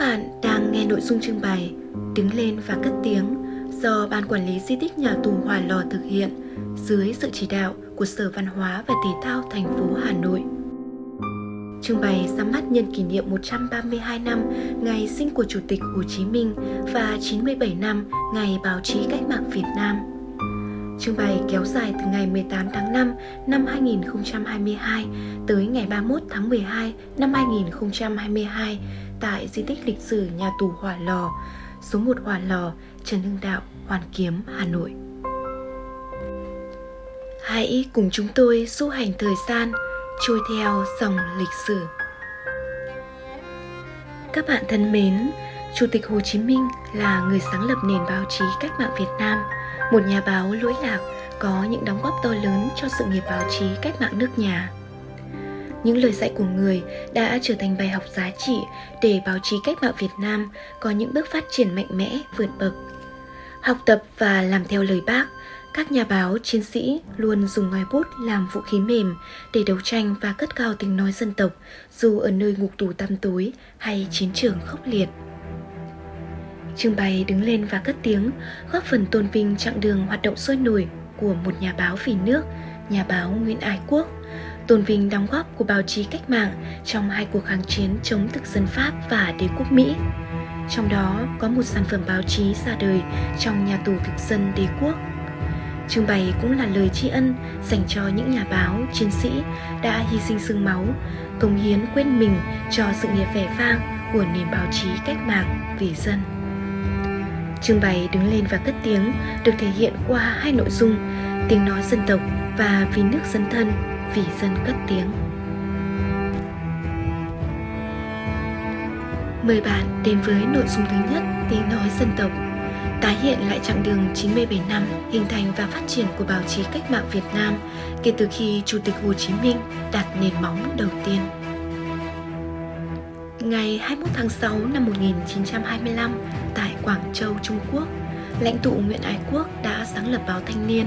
bạn đang nghe nội dung trưng bày Đứng lên và cất tiếng do Ban Quản lý Di tích Nhà tù Hỏa Lò thực hiện dưới sự chỉ đạo của Sở Văn hóa và Thể thao thành phố Hà Nội. Trưng bày ra mắt nhân kỷ niệm 132 năm ngày sinh của Chủ tịch Hồ Chí Minh và 97 năm ngày báo chí cách mạng Việt Nam. Trưng bày kéo dài từ ngày 18 tháng 5 năm 2022 tới ngày 31 tháng 12 năm 2022 tại di tích lịch sử Nhà tù Hỏa Lò, số 1 Hỏa Lò, Trần Hưng Đạo, Hoàn Kiếm, Hà Nội. Hãy cùng chúng tôi du hành thời gian, trôi theo dòng lịch sử. Các bạn thân mến, Chủ tịch Hồ Chí Minh là người sáng lập nền báo chí cách mạng Việt Nam, một nhà báo lỗi lạc có những đóng góp to lớn cho sự nghiệp báo chí cách mạng nước nhà. Những lời dạy của người đã trở thành bài học giá trị để báo chí cách mạng Việt Nam có những bước phát triển mạnh mẽ, vượt bậc. Học tập và làm theo lời Bác, các nhà báo, chiến sĩ luôn dùng ngòi bút làm vũ khí mềm để đấu tranh và cất cao tiếng nói dân tộc dù ở nơi ngục tù tăm tối hay chiến trường khốc liệt. Trưng bày Đứng lên và cất tiếng góp phần tôn vinh chặng đường hoạt động sôi nổi của một nhà báo vì nước, nhà báo Nguyễn Ái Quốc, tôn vinh đóng góp của báo chí cách mạng trong hai cuộc kháng chiến chống thực dân Pháp và đế quốc Mỹ. Trong đó có một sản phẩm báo chí ra đời trong nhà tù thực dân đế quốc. Trưng bày cũng là lời tri ân dành cho những nhà báo, chiến sĩ đã hy sinh xương máu, cống hiến quên mình cho sự nghiệp vẻ vang của nền báo chí cách mạng vì dân. Trưng bày Đứng lên và cất tiếng được thể hiện qua hai nội dung: tiếng nói dân tộc và vì nước dân thân, vì dân cất tiếng. Mời bạn đến với nội dung thứ nhất, tiếng nói dân tộc, tái hiện lại chặng đường 97 năm hình thành và phát triển của báo chí cách mạng Việt Nam kể từ khi Chủ tịch Hồ Chí Minh đặt nền móng đầu tiên. Ngày 21 tháng 6 năm 1925, tại Quảng Châu, Trung Quốc, lãnh tụ Nguyễn Ái Quốc đã sáng lập Báo Thanh niên,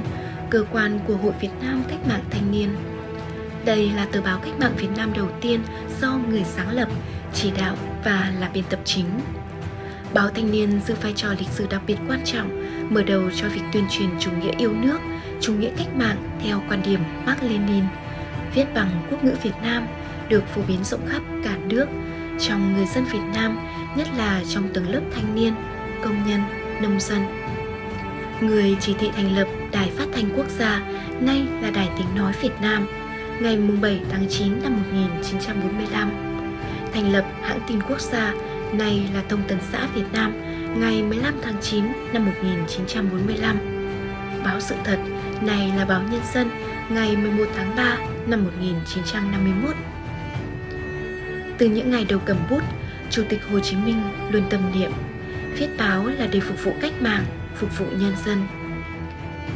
cơ quan của Hội Việt Nam Cách mạng Thanh niên. Đây là tờ báo cách mạng Việt Nam đầu tiên do người sáng lập, chỉ đạo và là biên tập chính. Báo Thanh niên giữ vai trò lịch sử đặc biệt quan trọng, mở đầu cho việc tuyên truyền chủ nghĩa yêu nước, chủ nghĩa cách mạng theo quan điểm Mác Lênin, viết bằng quốc ngữ Việt Nam, được phổ biến rộng khắp cả nước trong người dân Việt Nam, nhất là trong tầng lớp thanh niên, công nhân, nông dân. Người chỉ thị thành lập Đài Phát thanh Quốc gia, nay là Đài Tiếng nói Việt Nam, ngày 7 tháng 9 năm 1945. Thành lập hãng tin quốc gia, nay là Thông tấn xã Việt Nam, ngày 15 tháng 9 năm 1945. Báo Sự thật, nay là Báo Nhân dân, ngày 11 tháng 3 năm 1951. Từ những ngày đầu cầm bút, Chủ tịch Hồ Chí Minh luôn tâm niệm viết báo là để phục vụ cách mạng, phục vụ nhân dân.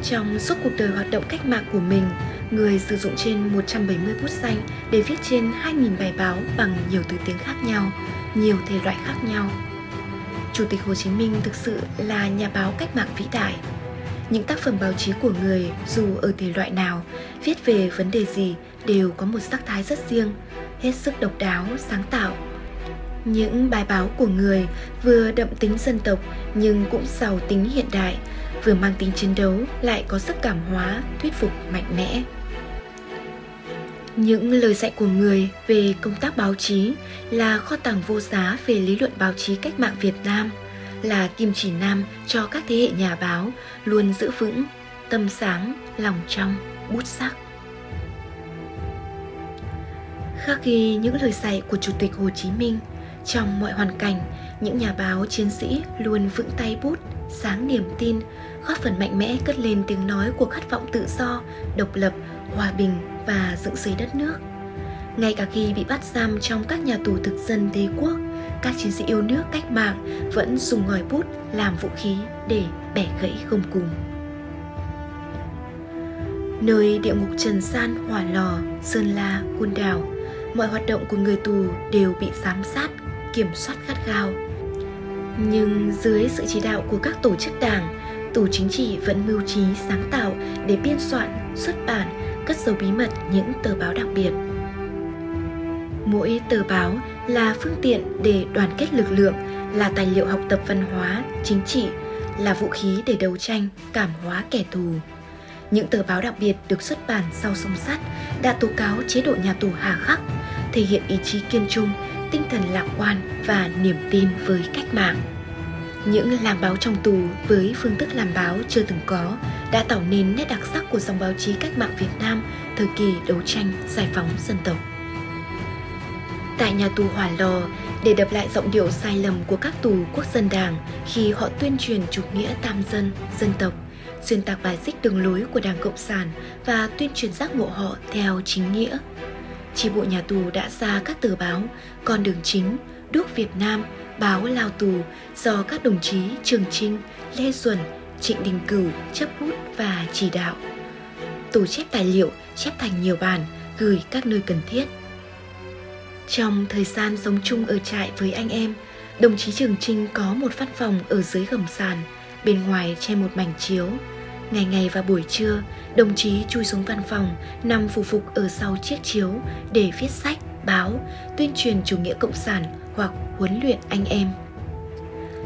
Trong suốt cuộc đời hoạt động cách mạng của mình, người sử dụng trên 170 bút danh để viết trên 2.000 bài báo bằng nhiều thứ tiếng khác nhau, nhiều thể loại khác nhau. Chủ tịch Hồ Chí Minh thực sự là nhà báo cách mạng vĩ đại. Những tác phẩm báo chí của người, dù ở thể loại nào, viết về vấn đề gì đều có một sắc thái rất riêng, hết sức độc đáo, sáng tạo. Những bài báo của người vừa đậm tính dân tộc nhưng cũng giàu tính hiện đại, vừa mang tính chiến đấu lại có sức cảm hóa, thuyết phục mạnh mẽ. Những lời dạy của người về công tác báo chí là kho tàng vô giá về lý luận báo chí cách mạng Việt Nam, là kim chỉ nam cho các thế hệ nhà báo luôn giữ vững tâm sáng, lòng trong, bút sắc. Khác ghi những lời dạy của Chủ tịch Hồ Chí Minh, trong mọi hoàn cảnh, những nhà báo chiến sĩ luôn vững tay bút, sáng niềm tin, góp phần mạnh mẽ cất lên tiếng nói của khát vọng tự do, độc lập, hòa bình và dựng xây đất nước. Ngay cả khi bị bắt giam trong các nhà tù thực dân đế quốc, các chiến sĩ yêu nước cách mạng vẫn dùng ngòi bút làm vũ khí để bẻ gãy gông cùm. Nơi địa ngục trần gian Hỏa Lò, Sơn La, Côn Đảo, mọi hoạt động của người tù đều bị giám sát, kiểm soát gắt gao. Nhưng dưới sự chỉ đạo của các tổ chức đảng, Tù chính trị vẫn mưu trí sáng tạo để biên soạn, xuất bản, cất giấu bí mật những tờ báo đặc biệt. Mỗi tờ báo là phương tiện để đoàn kết lực lượng, là tài liệu học tập văn hóa, chính trị, là vũ khí để đấu tranh, cảm hóa kẻ thù. Những tờ báo đặc biệt được xuất bản sau Sông Sắt đã tố cáo chế độ nhà tù hà khắc, thể hiện ý chí kiên trung, tinh thần lạc quan và niềm tin với cách mạng. Những làm báo trong tù với phương thức làm báo chưa từng có đã tạo nên nét đặc sắc của dòng báo chí cách mạng Việt Nam thời kỳ đấu tranh giải phóng dân tộc. Tại nhà tù Hỏa Lò, để đập lại giọng điệu sai lầm của các tù quốc dân đảng khi họ tuyên truyền chủ nghĩa tam dân, dân tộc, xuyên tạc bài xích đường lối của Đảng Cộng sản và tuyên truyền giác ngộ họ theo chính nghĩa, chi bộ nhà tù đã ra các tờ báo Con Đường Chính, Đuốc Việt Nam, Báo Lao Tù do các đồng chí Trường Trinh, Lê Duẩn, Trịnh Đình Cửu chấp bút và chỉ đạo. Tổ chép tài liệu, chép thành nhiều bản, gửi các nơi cần thiết. Trong thời gian sống chung ở trại với anh em, đồng chí Trường Trinh có một văn phòng ở dưới gầm sàn, bên ngoài che một mảnh chiếu. Ngày và buổi trưa, đồng chí chui xuống văn phòng, nằm phủ phục ở sau chiếc chiếu để viết sách, báo, tuyên truyền chủ nghĩa cộng sản hoặc huấn luyện anh em.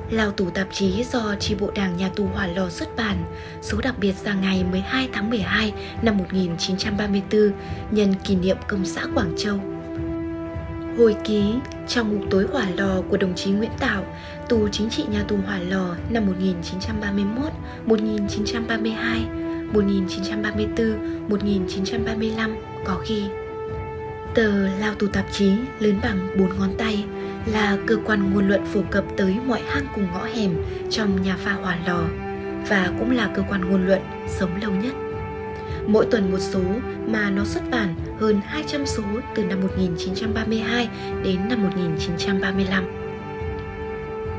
Lao tù tạp chí do chi bộ Đảng nhà tù Hỏa Lò xuất bản, số đặc biệt ra ngày 12 tháng 12 năm 1934 nhân kỷ niệm Công xã Quảng Châu. Hồi ký Trong ngục tối Hỏa Lò của đồng chí Nguyễn Tảo, tù chính trị nhà tù Hỏa Lò năm 1931, 1932, 1934, 1935 có ghi: tờ Lao tù tạp chí lớn bằng 4 ngón tay là cơ quan ngôn luận phổ cập tới mọi hang cùng ngõ hẻm trong nhà pha Hỏa Lò và cũng là cơ quan ngôn luận sống lâu nhất. Mỗi tuần một số mà nó xuất bản hơn 200 số từ năm 1932 đến năm 1935.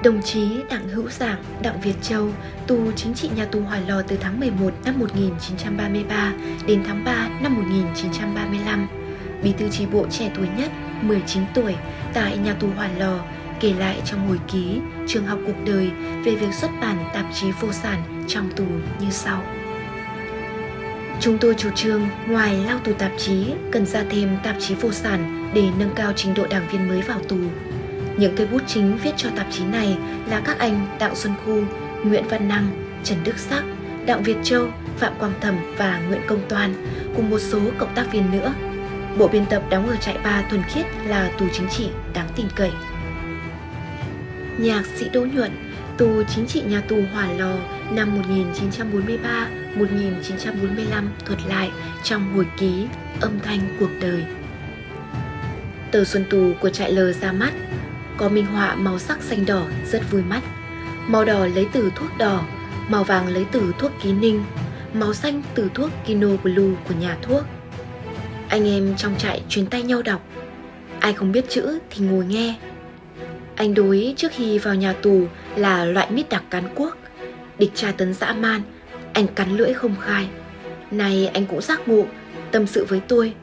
Đồng chí Đặng Hữu Giảng, Đặng Việt Châu, tù chính trị nhà tù Hỏa Lò từ tháng 11 năm 1933 đến tháng 3 năm 1935, bí thư chi bộ trẻ tuổi nhất, 19 tuổi, tại nhà tù Hỏa Lò, kể lại trong hồi ký Trường học cuộc đời về việc xuất bản tạp chí vô sản trong tù như sau. Chúng tôi chủ trương ngoài Lao tù tạp chí cần ra thêm tạp chí vô sản để nâng cao trình độ đảng viên mới vào tù. Những cây bút chính viết cho tạp chí này là các anh Đặng Xuân Khu, Nguyễn Văn Năng, Trần Đức Sắc, Đặng Việt Châu, Phạm Quang Thẩm và Nguyễn Công Toàn cùng một số cộng tác viên nữa. Bộ biên tập đóng ở trại 3 Thuần Khiết là tù chính trị đáng tin cậy. Nhạc sĩ Đỗ Nhuận, tù chính trị nhà tù Hỏa Lò năm 1943, 1945 thuật lại trong hồi ký Âm thanh cuộc đời. Tờ Xuân Tù của trại L ra mắt, có minh họa màu sắc xanh đỏ rất vui mắt. Màu đỏ lấy từ thuốc đỏ, màu vàng lấy từ thuốc ký ninh, màu xanh từ thuốc Kino Blue của nhà thuốc. Anh em trong trại truyền tay nhau đọc, ai không biết chữ thì ngồi nghe. Anh Đối trước khi vào nhà tù là loại mít đặc cán quốc, địch tra tấn dã man, anh cắn lưỡi không khai. Nay anh cũng giác ngộ, tâm sự với tôi: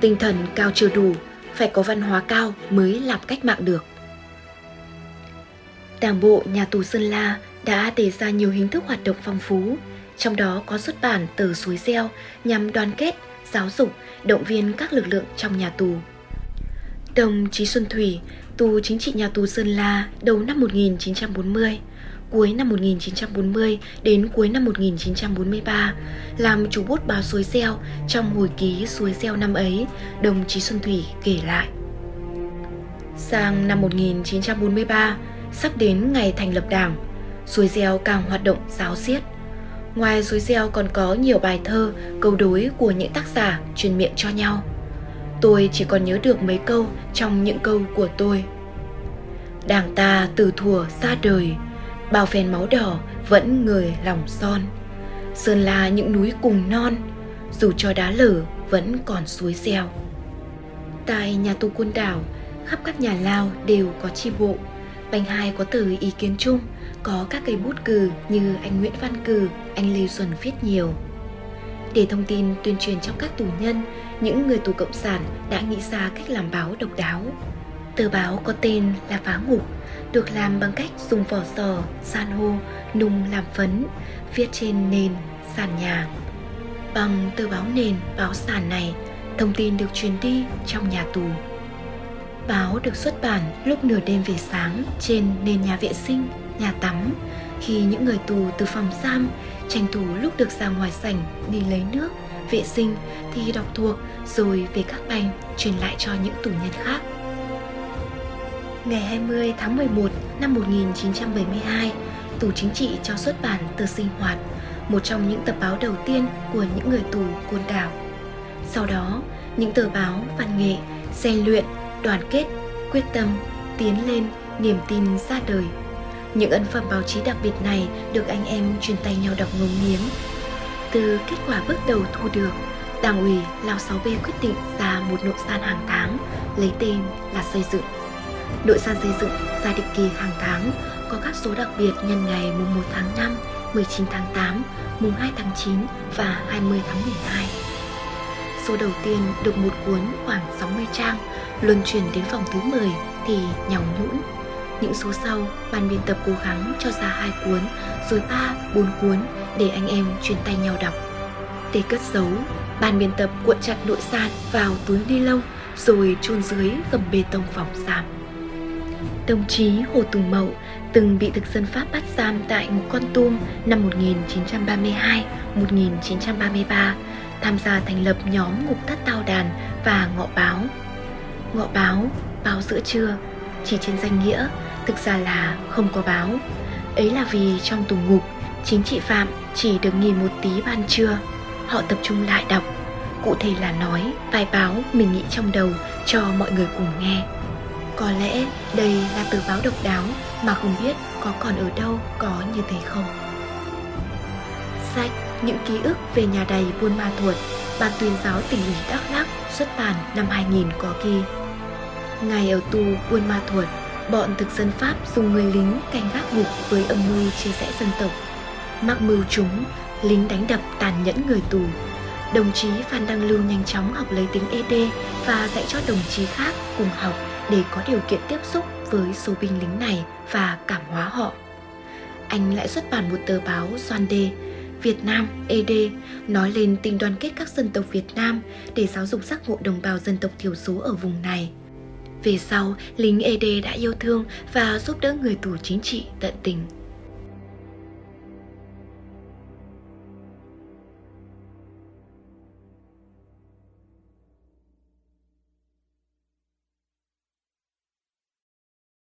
tinh thần cao chưa đủ, phải có văn hóa cao mới làm cách mạng được. Đảng bộ nhà tù Sơn La đã đề ra nhiều hình thức hoạt động phong phú, trong đó có xuất bản tờ Suối Reo nhằm đoàn kết, giáo dục, động viên các lực lượng trong nhà tù. Đồng chí Xuân Thủy, tù chính trị nhà tù Sơn La đầu năm 1940, cuối năm 1940 đến cuối năm 1943, làm chủ bút báo Suối Reo. Trong hồi ký Suối Reo năm ấy, đồng chí Xuân Thủy kể lại: sang năm 1943, sắp đến ngày thành lập Đảng, Suối Reo càng hoạt động ráo riết. Ngoài Suối Reo còn có nhiều bài thơ, câu đối của những tác giả truyền miệng cho nhau. Tôi chỉ còn nhớ được mấy câu trong những câu của tôi: Đảng ta từ thuở ra đời, bao phen máu đỏ vẫn người lòng son. Sơn La những núi cùng non, dù cho đá lở vẫn còn suối reo. Tại nhà tù Côn Đảo, khắp các nhà lao đều có chi bộ. Bành hai có từ ý kiến chung, có các cây bút cừ như anh Nguyễn Văn Cừ, anh Lê Duẩn viết nhiều. Để thông tin tuyên truyền trong các tù nhân, những người tù cộng sản đã nghĩ ra cách làm báo độc đáo. Tờ báo có tên là Phá Ngục, được làm bằng cách dùng vỏ sò, san hô, nung làm phấn, viết trên nền, sàn nhà. Bằng tờ báo nền, báo sàn này, thông tin được truyền đi trong nhà tù. Báo được xuất bản lúc nửa đêm về sáng trên nền nhà vệ sinh, nhà tắm, khi những người tù từ phòng giam tranh thủ lúc được ra ngoài sảnh đi lấy nước, vệ sinh thì đọc thuộc rồi về các bành truyền lại cho những tù nhân khác. Ngày 20 tháng 11 năm 1972, Tù Chính trị cho xuất bản Tờ Sinh Hoạt, một trong những tập báo đầu tiên của những người tù Côn Đảo. Sau đó, những tờ báo văn nghệ, rèn luyện, đoàn kết, quyết tâm, tiến lên, niềm tin ra đời. Những ấn phẩm báo chí đặc biệt này được anh em truyền tay nhau đọc ngấu nghiến. Từ kết quả bước đầu thu được, Đảng ủy Lào 6B quyết định ra một nội san hàng tháng lấy tên là Xây dựng. Nội san Xây dựng ra định kỳ hàng tháng, có các số đặc biệt nhân ngày mùng 1 tháng 5, 19 tháng 8, mùng 2 tháng 9 và 20 tháng 12. Số đầu tiên được một cuốn khoảng 60 trang, luân chuyển đến phòng thứ 10 thì nhàu nhũn. Những số sau, ban biên tập cố gắng cho ra 2 cuốn, rồi 3, 4 cuốn để anh em truyền tay nhau đọc. Để cất giấu, ban biên tập cuộn chặt nội san vào túi ni lông rồi chôn dưới gầm bê tông phòng giam. Đồng chí Hồ Tùng Mậu từng bị thực dân Pháp bắt giam tại Ngục Con Tum năm 1932-1933, tham gia thành lập nhóm Ngục Thất Tao Đàn và Ngọ Báo. Ngọ Báo, báo giữa trưa, chỉ trên danh nghĩa, thực ra là không có báo. Ấy là vì trong tù ngục, chính trị phạm chỉ được nghỉ một tí ban trưa, họ tập trung lại đọc, cụ thể là nói bài báo mình nghĩ trong đầu cho mọi người cùng nghe. Có lẽ đây là tờ báo độc đáo mà không biết có còn ở đâu có như thế không. Sách Những ký ức về nhà đầy Buôn Ma Thuột, Ban Tuyên giáo Tỉnh ủy Đắk Lắk xuất bản năm 2000 có ghi: Ngày ở tù Buôn Ma Thuột, bọn thực dân Pháp dùng người lính canh gác ngục với âm mưu chia rẽ dân tộc. Mắc mưu chúng, lính đánh đập tàn nhẫn người tù. Đồng chí Phan Đăng Lưu nhanh chóng học lấy tiếng ED và dạy cho đồng chí khác cùng học để có điều kiện tiếp xúc với số binh lính này và cảm hóa họ. Anh lại xuất bản một tờ báo Doan Đê, Việt Nam ED, nói lên tình đoàn kết các dân tộc Việt Nam để giáo dục giác ngộ đồng bào dân tộc thiểu số ở vùng này. Về sau, lính ED đã yêu thương và giúp đỡ người tù chính trị tận tình.